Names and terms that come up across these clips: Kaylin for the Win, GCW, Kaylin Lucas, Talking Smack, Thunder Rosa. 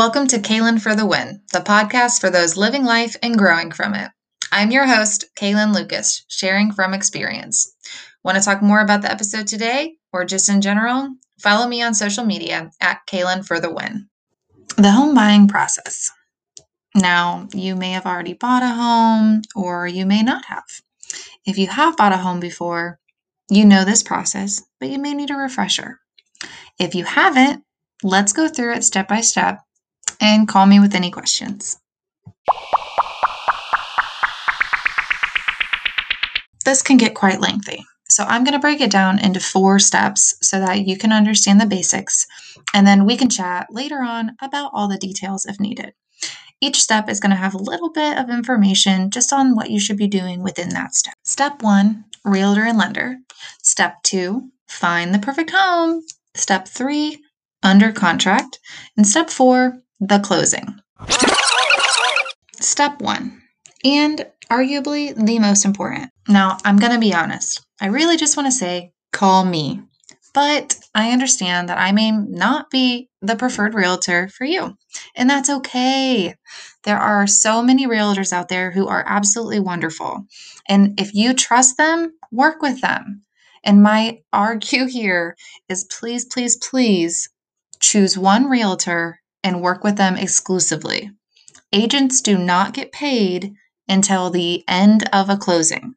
Welcome to Kaylin for the Win, the podcast for those living life and growing from it. I'm your host, Kaylin Lucas, sharing from experience. Want to talk more about the episode today or just in general? Follow me on social media at Kaylin for the Win. The home buying process. Now, you may have already bought a home or you may not have. If you have bought a home before, you know this process, but you may need a refresher. If you haven't, let's go through it step by step and call me with any questions. This can get quite lengthy, so I'm going to break it down into 4 steps so that you can understand the basics, and then we can chat later on about all the details if needed. Each step is going to have a little bit of information just on what you should be doing within that step. Step 1, realtor and lender. Step 2, find the perfect home. Step 3, under contract. And step 4, the closing. Step 1, and arguably the most important. Now, I'm going to be honest. I really just want to say, call me. But I understand that I may not be the preferred realtor for you, and that's okay. There are so many realtors out there who are absolutely wonderful. And if you trust them, work with them. And my argue here is please, please, please choose one realtor and work with them exclusively. Agents do not get paid until the end of a closing.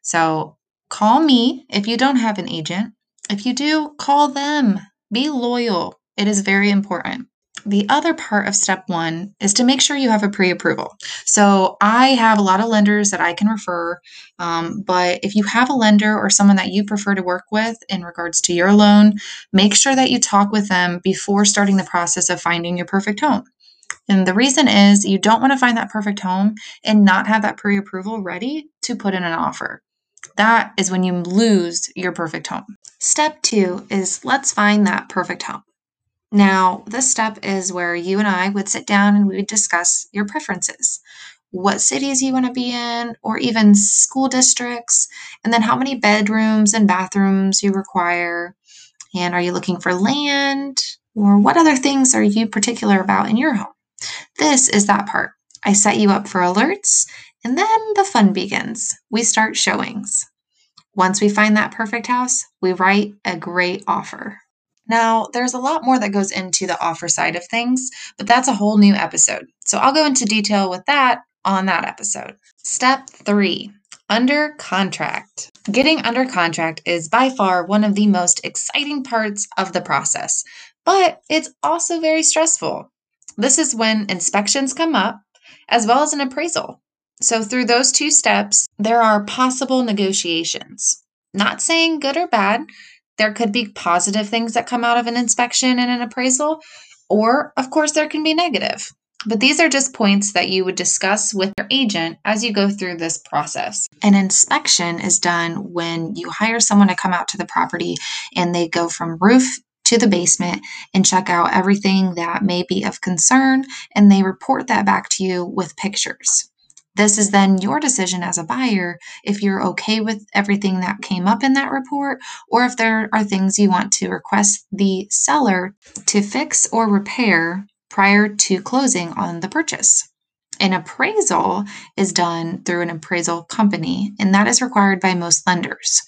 So call me if you don't have an agent. If you do, call them. Be loyal. It is very important. The other part of step 1 is to make sure you have a pre-approval. So I have a lot of lenders that I can refer, but if you have a lender or someone that you prefer to work with in regards to your loan, make sure that you talk with them before starting the process of finding your perfect home. And the reason is you don't want to find that perfect home and not have that pre-approval ready to put in an offer. That is when you lose your perfect home. Step 2 is let's find that perfect home. Now, this step is where you and I would sit down and we would discuss your preferences, what cities you want to be in, or even school districts, and then how many bedrooms and bathrooms you require, and are you looking for land, or what other things are you particular about in your home? This is that part. I set you up for alerts, and then the fun begins. We start showings. Once we find that perfect house, we write a great offer. Now, there's a lot more that goes into the offer side of things, but that's a whole new episode. So I'll go into detail with that on that episode. Step 3, under contract. Getting under contract is by far one of the most exciting parts of the process, but it's also very stressful. This is when inspections come up, as well as an appraisal. So through those 2 steps, there are possible negotiations. Not saying good or bad. There could be positive things that come out of an inspection and an appraisal, or of course there can be negative. But these are just points that you would discuss with your agent as you go through this process. An inspection is done when you hire someone to come out to the property and they go from roof to the basement and check out everything that may be of concern, and they report that back to you with pictures. This is then your decision as a buyer if you're okay with everything that came up in that report, or if there are things you want to request the seller to fix or repair prior to closing on the purchase. An appraisal is done through an appraisal company, and that is required by most lenders.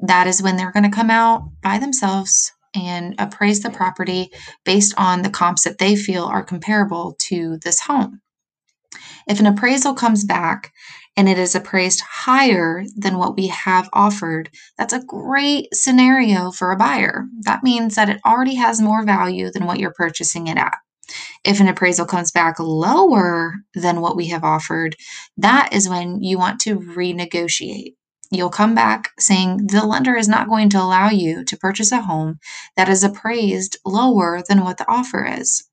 That is when they're going to come out by themselves and appraise the property based on the comps that they feel are comparable to this home. If an appraisal comes back and it is appraised higher than what we have offered, that's a great scenario for a buyer. That means that it already has more value than what you're purchasing it at. If an appraisal comes back lower than what we have offered, that is when you want to renegotiate. You'll come back saying the lender is not going to allow you to purchase a home that is appraised lower than what the offer is.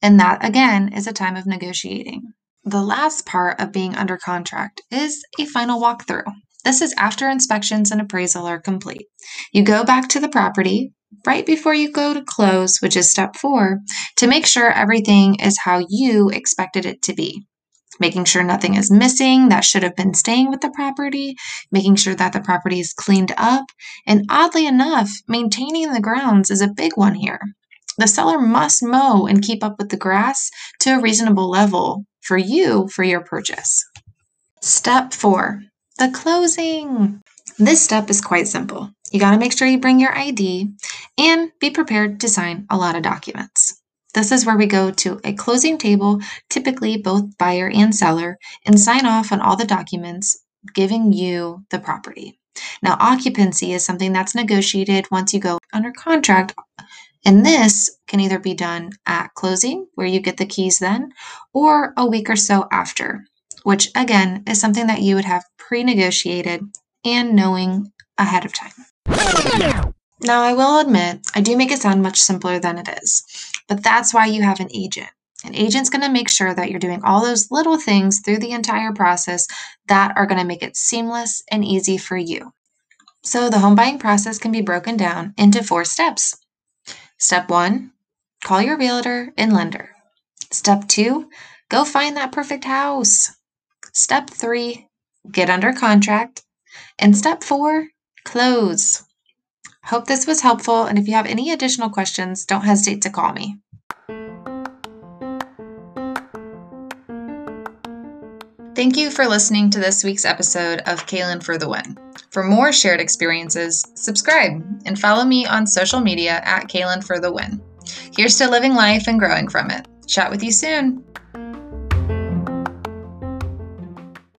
And that, again, is a time of negotiating. The last part of being under contract is a final walkthrough. This is after inspections and appraisal are complete. You go back to the property right before you go to close, which is step 4, to make sure everything is how you expected it to be. Making sure nothing is missing that should have been staying with the property, making sure that the property is cleaned up, and oddly enough, maintaining the grounds is a big one here. The seller must mow and keep up with the grass to a reasonable level for you for your purchase. Step 4, the closing. This step is quite simple. You got to make sure you bring your ID and be prepared to sign a lot of documents. This is where we go to a closing table, typically both buyer and seller, and sign off on all the documents giving you the property. Now, occupancy is something that's negotiated once you go under contract, and this can either be done at closing, where you get the keys then, or a week or so after, which again is something that you would have pre-negotiated and knowing ahead of time. Now, I will admit, I do make it sound much simpler than it is, but that's why you have an agent. An agent's going to make sure that you're doing all those little things through the entire process that are going to make it seamless and easy for you. So the home buying process can be broken down into 4 steps. Step 1, call your realtor and lender. Step 2, go find that perfect house. Step 3, get under contract. And step 4, close. Hope this was helpful, and if you have any additional questions, don't hesitate to call me. Thank you for listening to this week's episode of Kaylin for the Win. For more shared experiences, subscribe and follow me on social media at Kaylin for the Win. Here's to living life and growing from it. Chat with you soon.